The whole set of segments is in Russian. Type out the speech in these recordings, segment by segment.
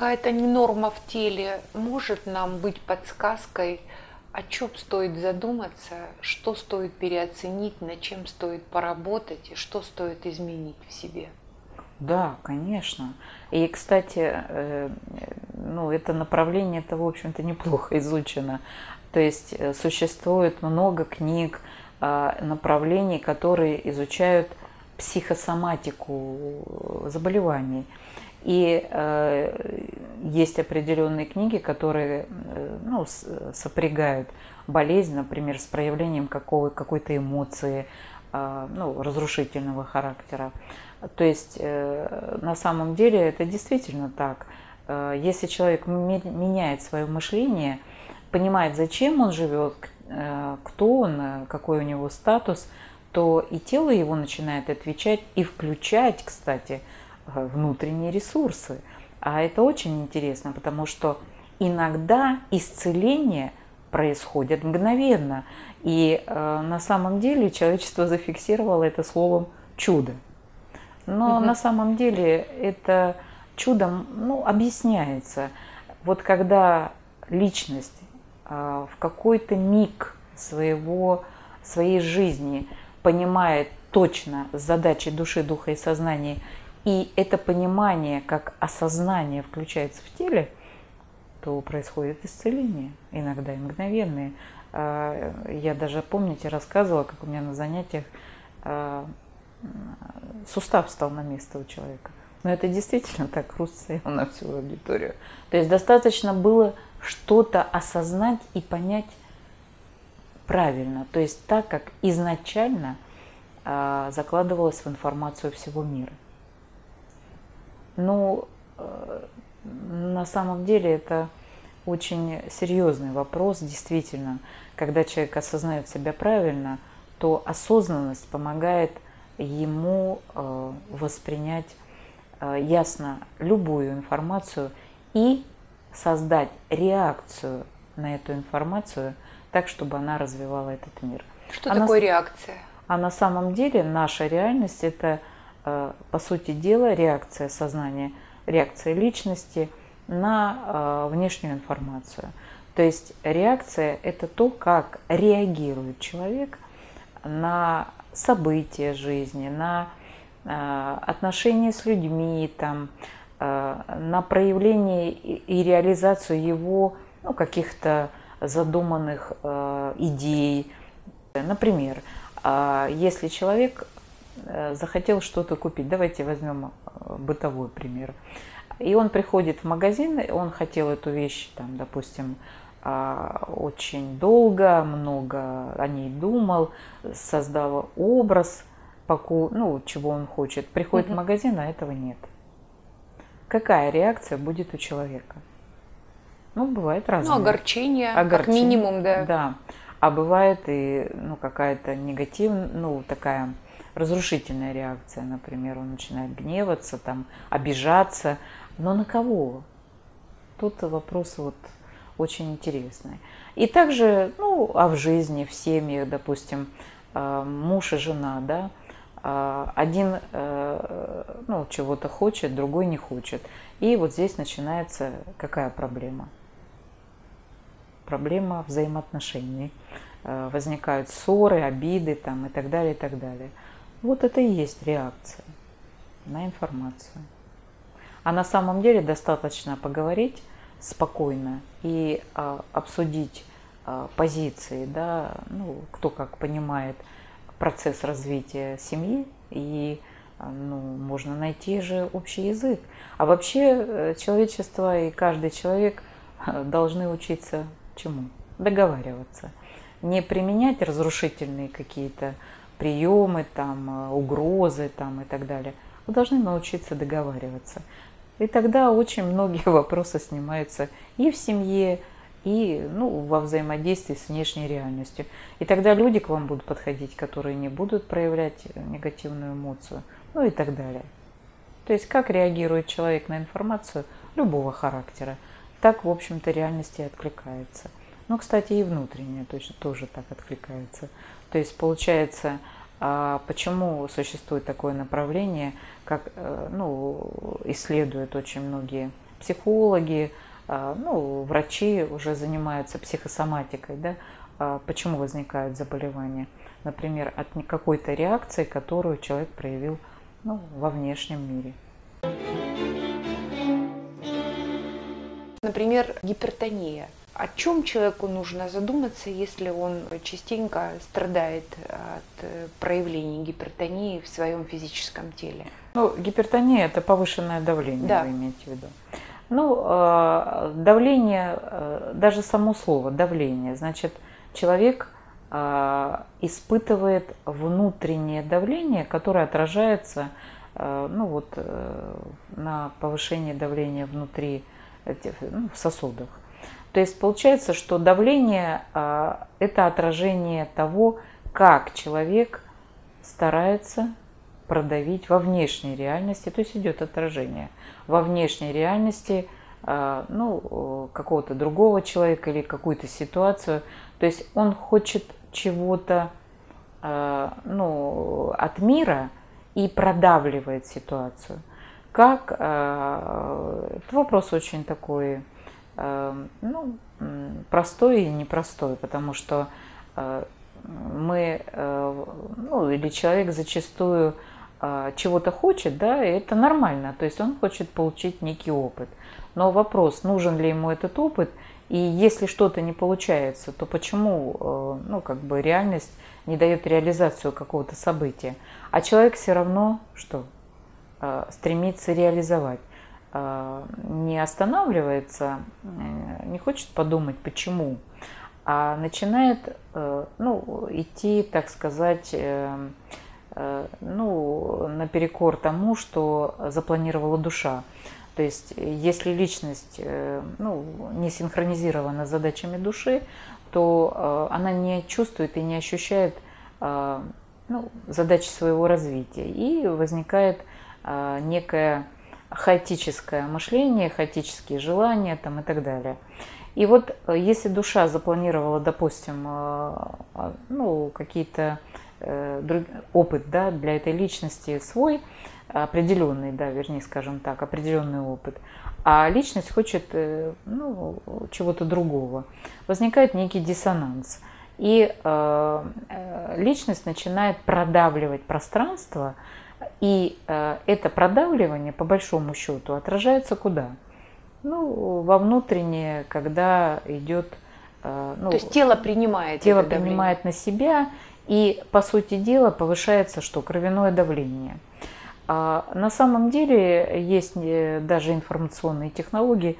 какая-то ненорма в теле может нам быть подсказкой, о чем стоит задуматься, что стоит переоценить, над чем стоит поработать и что стоит изменить в себе. Да, конечно. И, кстати, ну, это направление-то, в общем-то, неплохо изучено. То есть существует много книг, направлений, которые изучают психосоматику заболеваний. И есть определенные книги, которые ну, сопрягают болезнь, например, с проявлением какой-то эмоции, ну, разрушительного характера. То есть на самом деле это действительно так. Если человек меняет свое мышление, понимает, зачем он живет, кто он, какой у него статус, то и тело его начинает отвечать и включать, кстати, внутренние ресурсы. А это очень интересно, потому что иногда исцеление происходит мгновенно. И на самом деле человечество зафиксировало это словом «чудо». Но на самом деле это чудом, ну, объясняется. Вот когда личность в какой-то миг своей жизни понимает точно задачи души, духа и сознания, и это понимание, как осознание включается в теле, то происходит исцеление, иногда и мгновенное. Я даже, помните, рассказывала, как у меня на занятиях сустав встал на место у человека. Но это действительно так, хруст стоял на всю аудиторию. То есть достаточно было что-то осознать и понять правильно, то есть так, как изначально закладывалось в информацию всего мира. Ну, на самом деле это очень серьезный вопрос, действительно. Когда человек осознает себя правильно, то осознанность помогает ему воспринять ясно любую информацию и создать реакцию на эту информацию так, чтобы она развивала этот мир. Что такое реакция? А на самом деле наша реальность – это, по сути дела, реакция сознания, реакция личности на внешнюю информацию. То есть реакция – это то, как реагирует человек на события жизни, на отношения с людьми, там, на проявление и реализацию его, ну, каких-то задуманных идей. Например, если человек захотел что-то купить, давайте возьмем бытовой пример, и он приходит в магазин, он хотел эту вещь, там, допустим, очень долго, много о ней думал, создал образ, ну, чего он хочет, приходит в магазин, а этого нет. Какая реакция будет у человека? Ну, бывает разное. Ну, огорчение, как минимум, да. Да. А бывает и, ну, какая-то негативная, ну, такая разрушительная реакция, например, он начинает гневаться, там, обижаться. Но на кого? Тут вопрос вот очень интересный. И также, ну, а в жизни, в семьях, допустим, муж и жена, да, один, ну, чего-то хочет, другой не хочет. И вот здесь начинается какая проблема? Проблема взаимоотношений. Возникают ссоры, обиды, там, и так далее, и так далее. Вот это и есть реакция на информацию. А на самом деле достаточно поговорить спокойно и обсудить позиции, да, ну, кто как понимает процесс развития семьи, и, ну, можно найти же общий язык. А вообще человечество и каждый человек должны учиться чему? Договариваться. Не применять разрушительные какие-то приемы, там, угрозы, там, и так далее. Вы должны научиться договариваться. И тогда очень многие вопросы снимаются и в семье, и, ну, во взаимодействии с внешней реальностью. И тогда люди к вам будут подходить, которые не будут проявлять негативную эмоцию, ну и так далее. То есть как реагирует человек на информацию любого характера, так, в общем-то, реальности и откликается. Ну, кстати, и внутренняя точно тоже так откликается. То есть получается, почему существует такое направление, как, ну, исследуют очень многие психологи, ну, врачи уже занимаются психосоматикой, да? Почему возникают заболевания? Например, от какой-то реакции, которую человек проявил, ну, во внешнем мире. Например, гипертония. О чем человеку нужно задуматься, если он частенько страдает от проявлений гипертонии в своем физическом теле? Ну, гипертония – это повышенное давление, да, вы имеете в виду. Ну, давление, даже само слово «давление», значит, человек испытывает внутреннее давление, которое отражается, ну, вот, на повышении давления внутри, ну, в сосудах. То есть получается, что давление – это отражение того, как человек старается продавить во внешней реальности, то есть идет отражение во внешней реальности, ну, какого-то другого человека или какую-то ситуацию. То есть он хочет чего-то, ну, от мира и продавливает ситуацию. Как? Вопрос очень такой, ну, простой и непростой, потому что мы, ну, или человек зачастую чего-то хочет, да, и это нормально, то есть он хочет получить некий опыт. Но вопрос, нужен ли ему этот опыт, и если что-то не получается, то почему, ну, как бы реальность не дает реализацию какого-то события, а человек все равно что? Стремится реализовать, не останавливается, не хочет подумать, почему, а начинает, ну, идти, так сказать, ну, наперекор тому, что запланировала душа. То есть, если личность, ну, не синхронизирована с задачами души, то она не чувствует и не ощущает, ну, задачи своего развития. И возникает некое хаотическое мышление, хаотические желания там, и так далее. И вот если душа запланировала, допустим, ну, какие-то опыт, да, для этой личности свой, определенный, да, вернее, скажем так, определенный опыт, а личность хочет, ну, чего-то другого, возникает некий диссонанс. И личность начинает продавливать пространство, и это продавливание, по большому счету, отражается куда? Ну, во внутреннее, когда идет... ну, то есть тело принимает это давление. Тело принимает на себя, и, по сути дела, повышается что? Кровяное давление. На самом деле есть даже информационные технологии,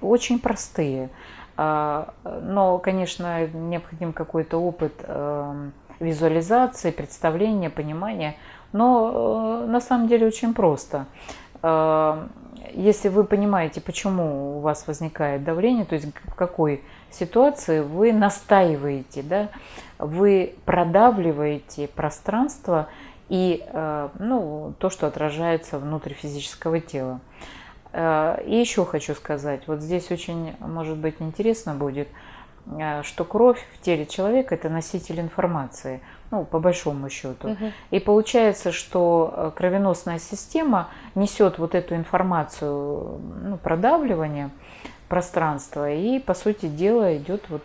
очень простые. Но, конечно, необходим какой-то опыт визуализации, представления, понимания. Но на самом деле очень просто. Если вы понимаете, почему у вас возникает давление, то есть в какой ситуации вы настаиваете, да, вы продавливаете пространство и, ну, то, что отражается внутри физического тела. И еще хочу сказать, вот здесь очень, может быть, интересно будет, что кровь в теле человека – это носитель информации, ну, по большому счету. Угу. И получается, что кровеносная система несет вот эту информацию, ну, продавливания пространства, и, по сути дела, идет вот,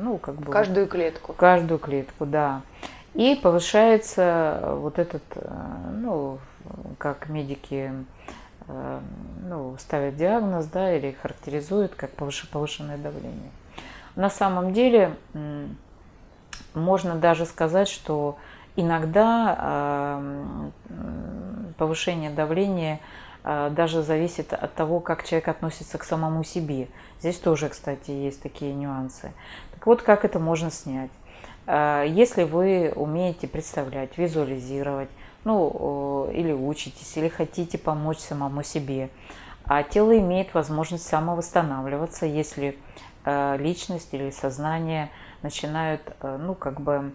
ну, как бы… Каждую клетку. Каждую клетку, да. И повышается вот этот, ну, как медики… ну, ставят диагноз, да, или характеризуют как повышенное давление. На самом деле можно даже сказать, что иногда повышение давления даже зависит от того, как человек относится к самому себе. Здесь тоже, кстати, есть такие нюансы. Так вот, как это можно снять? Если вы умеете представлять, визуализировать, ну, или учитесь, или хотите помочь самому себе. А тело имеет возможность самовосстанавливаться, если личность или сознание начинают, ну, как бы,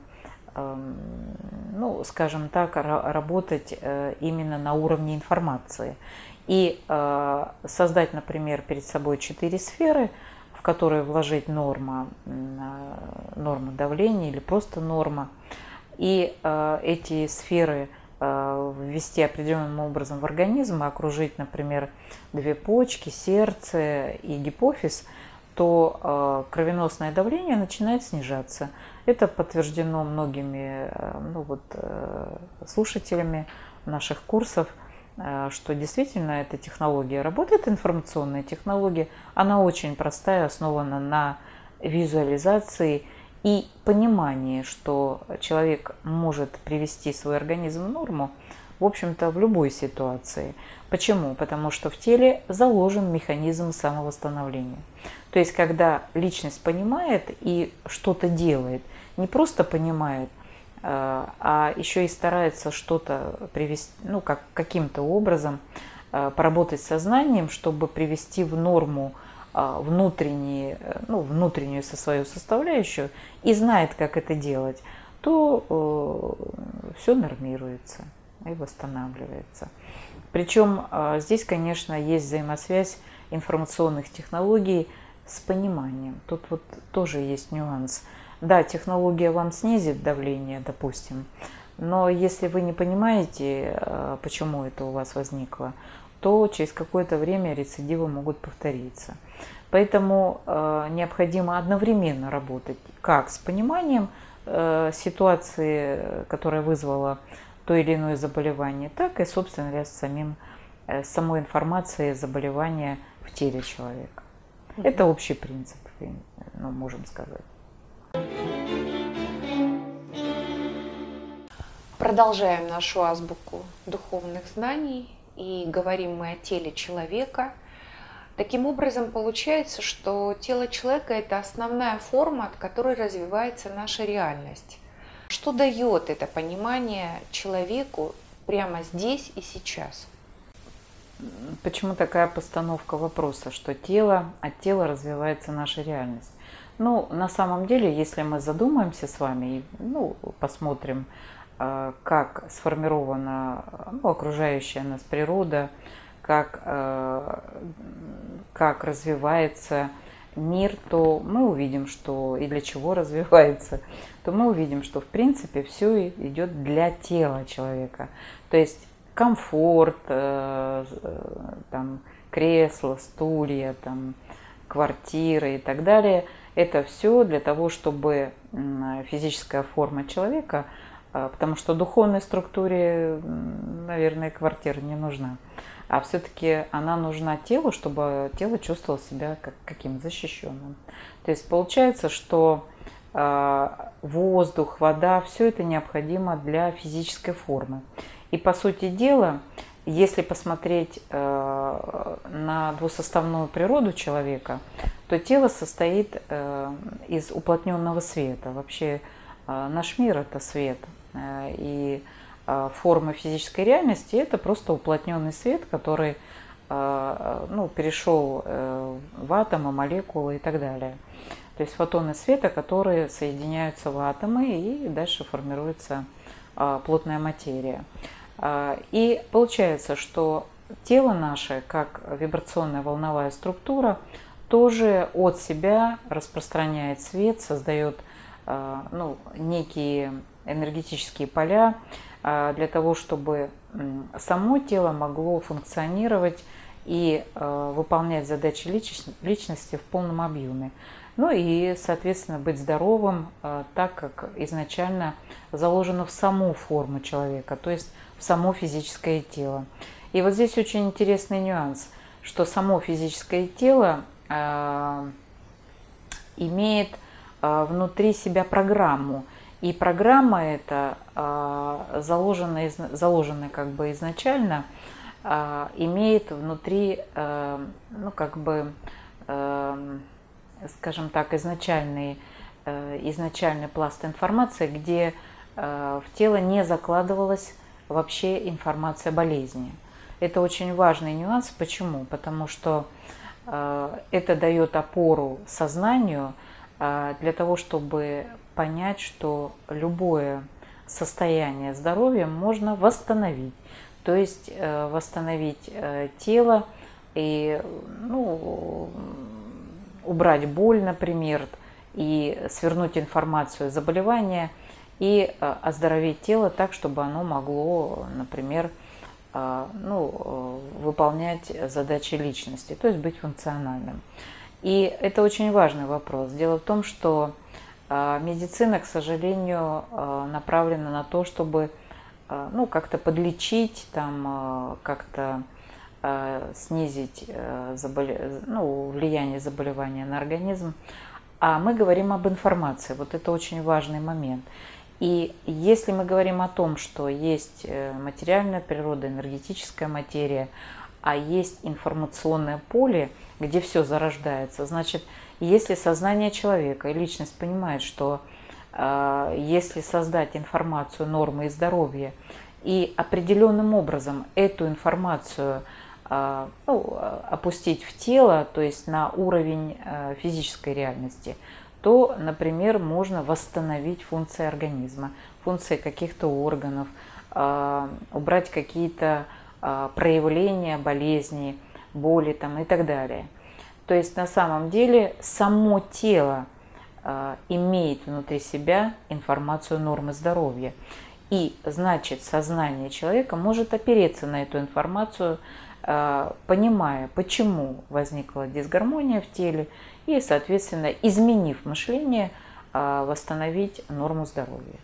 ну, скажем так, работать именно на уровне информации. И создать, например, перед собой 4 сферы, в которые вложить норма давления или просто норма. И эти сферы ввести определенным образом в организм и окружить, например, две почки, сердце и гипофиз, то кровеносное давление начинает снижаться. Это подтверждено многими слушателями наших курсов, что действительно эта технология работает, информационная технология, она очень простая, основана на визуализации и понимании, что человек может привести свой организм в норму, в общем-то, в любой ситуации. Почему? Потому что в теле заложен механизм самовосстановления. То есть, когда личность понимает и что-то делает, не просто понимает, а еще и старается что-то привести, каким-то образом поработать сознанием, чтобы привести в норму внутреннюю свою составляющую, и знает, как это делать, то все нормируется и восстанавливается. Причем здесь, конечно, есть взаимосвязь информационных технологий с пониманием. Тут вот тоже есть нюанс. Да, технология вам снизит давление, допустим, но если вы не понимаете, почему это у вас возникло, то через какое-то время рецидивы могут повториться. Поэтому необходимо одновременно работать как с пониманием ситуации, которая вызвала то или иное заболевание, так и, собственно, с самой информацией заболевания в теле человека. Это общий принцип, можем сказать. Продолжаем нашу азбуку духовных знаний. И говорим мы о теле человека. Таким образом, получается, что тело человека – это основная форма, от которой развивается наша реальность. Что дает это понимание человеку прямо здесь и сейчас? Почему такая постановка вопроса, что от тела развивается наша реальность? На самом деле, если мы задумаемся с вами и посмотрим, как сформирована окружающая нас природа, как развивается мир, то мы увидим, что и для чего развивается, то мы увидим, что в принципе все идет для тела человека. То есть комфорт, кресла, стулья, квартиры и так далее, это все для того, чтобы физическая форма человека. Потому что духовной структуре, наверное, квартира не нужна. А все-таки она нужна телу, чтобы тело чувствовало себя каким защищенным. То есть получается, что воздух, вода, все это необходимо для физической формы. И по сути дела, если посмотреть на двусоставную природу человека, то тело состоит из уплотненного света. Вообще наш мир – это свет. И форма физической реальности – это просто уплотненный свет, который перешел в атомы, молекулы и так далее. То есть фотоны света, которые соединяются в атомы, и дальше формируется плотная материя. И получается, что тело наше, как вибрационная волновая структура, тоже от себя распространяет свет, создает некие энергетические поля для того, чтобы само тело могло функционировать и выполнять задачи личности в полном объеме. И, соответственно, быть здоровым, так как изначально заложено в саму форму человека, то есть в само физическое тело. И вот здесь очень интересный нюанс, что само физическое тело имеет внутри себя программу. И программа эта заложена изначально, имеет внутри, изначальный пласт информации, где в тело не закладывалась вообще информация о болезни. Это очень важный нюанс. Почему? Потому что это дает опору сознанию, для того, чтобы понять, что любое состояние здоровья можно восстановить. То есть восстановить тело и убрать боль, например, и свернуть информацию заболевания и оздоровить тело так, чтобы оно могло, например, выполнять задачи личности, то есть быть функциональным. И это очень важный вопрос. Дело в том, что медицина, к сожалению, направлена на то, чтобы как-то подлечить, как-то снизить влияние заболевания на организм. А мы говорим об информации. Вот это очень важный момент. И если мы говорим о том, что есть материальная природа, энергетическая материя, а есть информационное поле, где все зарождается, значит, если сознание человека и личность понимает, что если создать информацию нормы и здоровья, и определенным образом эту информацию опустить в тело, то есть на уровень физической реальности, то, например, можно восстановить функции организма, функции каких-то органов, убрать какие-то проявления болезни, боли и так далее. То есть на самом деле само тело имеет внутри себя информацию нормы здоровья. И, значит, сознание человека может опереться на эту информацию, понимая, почему возникла дисгармония в теле, и, соответственно, изменив мышление, восстановить норму здоровья.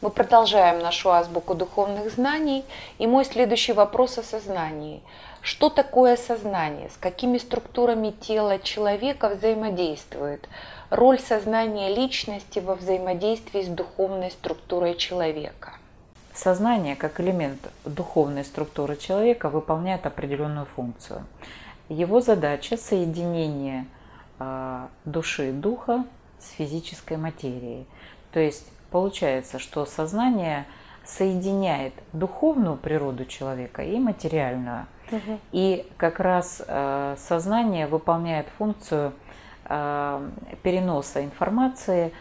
Мы продолжаем нашу азбуку духовных знаний, и мой следующий вопрос о сознании. Что такое сознание? С какими структурами тела человека взаимодействует? Роль сознания личности во взаимодействии с духовной структурой человека? Сознание, как элемент духовной структуры человека, выполняет определенную функцию. Его задача – соединение души и духа с физической материей. То есть получается, что сознание соединяет духовную природу человека и материальную. Угу. И как раз сознание выполняет функцию переноса информации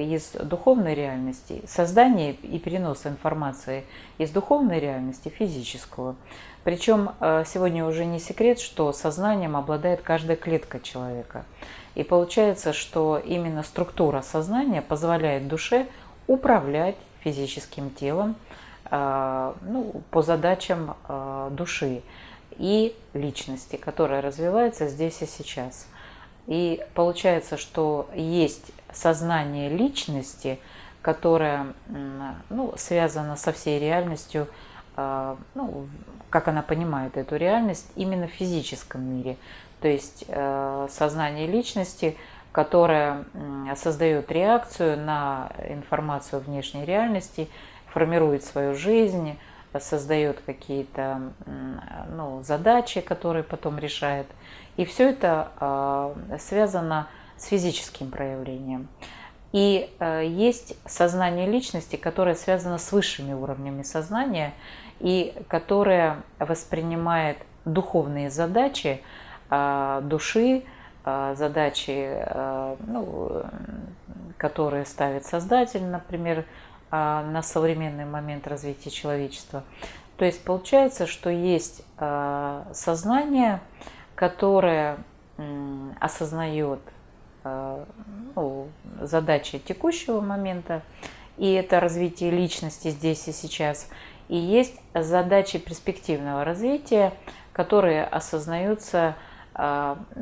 из духовной реальности, создания и переноса информации из духовной реальности в физическую. Причем сегодня уже не секрет, что сознанием обладает каждая клетка человека. И получается, что именно структура сознания позволяет душе управлять физическим телом по задачам души и личности, которая развивается здесь и сейчас. И получается, что есть сознание личности, которое связано со всей реальностью, как она понимает эту реальность, именно в физическом мире. То есть сознание личности, которое создает реакцию на информацию внешней реальности, формирует свою жизнь, создает какие-то задачи, которые потом решает. И все это связано с физическим проявлением. И есть сознание личности, которое связано с высшими уровнями сознания и которое воспринимает духовные задачи души, задачи, которые ставит Создатель, например, на современный момент развития человечества. То есть получается, что есть сознание, которое осознает задачи текущего момента, и это развитие личности здесь и сейчас. И есть задачи перспективного развития, которые осознаются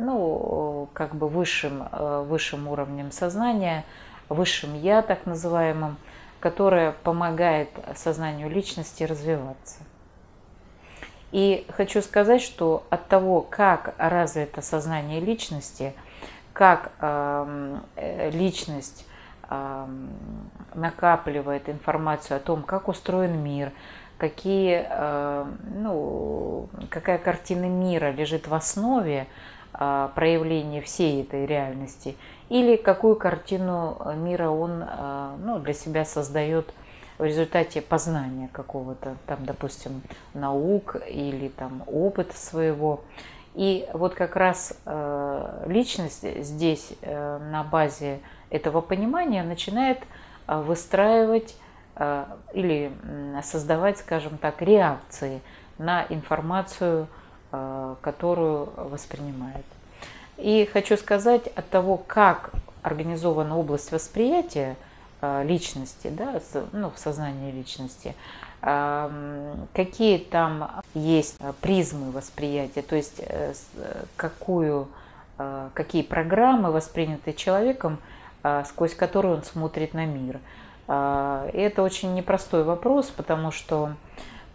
высшим уровнем сознания, высшим «я» так называемым, которое помогает сознанию личности развиваться. И хочу сказать, что от того, как развито сознание личности, как личность накапливает информацию о том, как устроен мир, какая картина мира лежит в основе проявления всей этой реальности, или какую картину мира он для себя создает в результате познания какого-то, допустим, наук или опыта своего. И вот как раз личность здесь на базе этого понимания начинает выстраивать или создавать, скажем так, реакции на информацию, которую воспринимает. И хочу сказать, от того, как организована область восприятия личности, да, в сознании личности, какие там есть призмы восприятия, то есть какие программы восприняты человеком, сквозь которые он смотрит на мир. И это очень непростой вопрос, потому что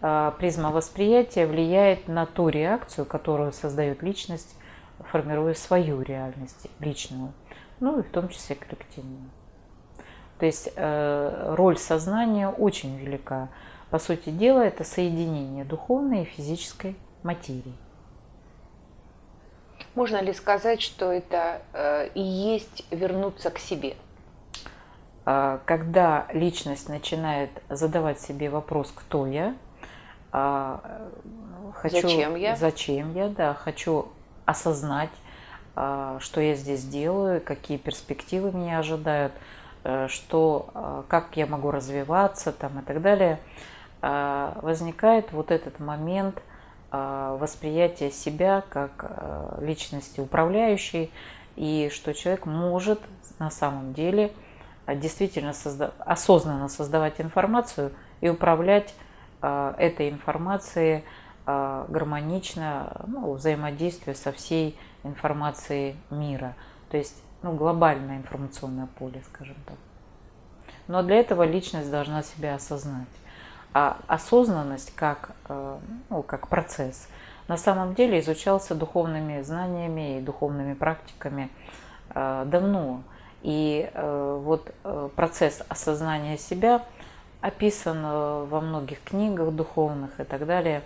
призма восприятия влияет на ту реакцию, которую создает личность, формируя свою реальность личную, ну и в том числе коллективную. То есть роль сознания очень велика. По сути дела, это соединение духовной и физической материи. Можно ли сказать, что это и есть вернуться к себе? Когда личность начинает задавать себе вопрос, кто я, хочу осознать, что я здесь делаю, какие перспективы меня ожидают, как я могу развиваться там, и так далее, возникает вот этот момент восприятия себя как личности управляющей, и что человек может на самом деле действительно осознанно создавать информацию и управлять этой информацией гармонично, взаимодействие со всей информацией мира. То есть глобальное информационное поле, скажем так. Но для этого личность должна себя осознать. А осознанность как процесс на самом деле изучался духовными знаниями и духовными практиками давно. И вот процесс осознания себя описан во многих книгах духовных и так далее.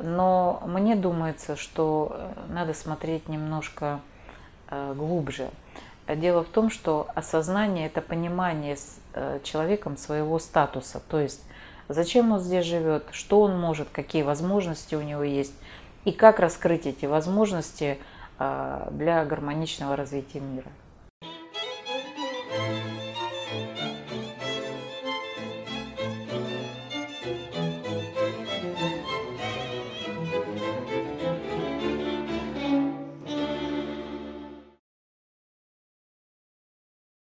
Но мне думается, что надо смотреть немножко глубже. Дело в том, что осознание – это понимание с человеком своего статуса. То есть, зачем он здесь живет, что он может, какие возможности у него есть, и как раскрыть эти возможности для гармоничного развития мира.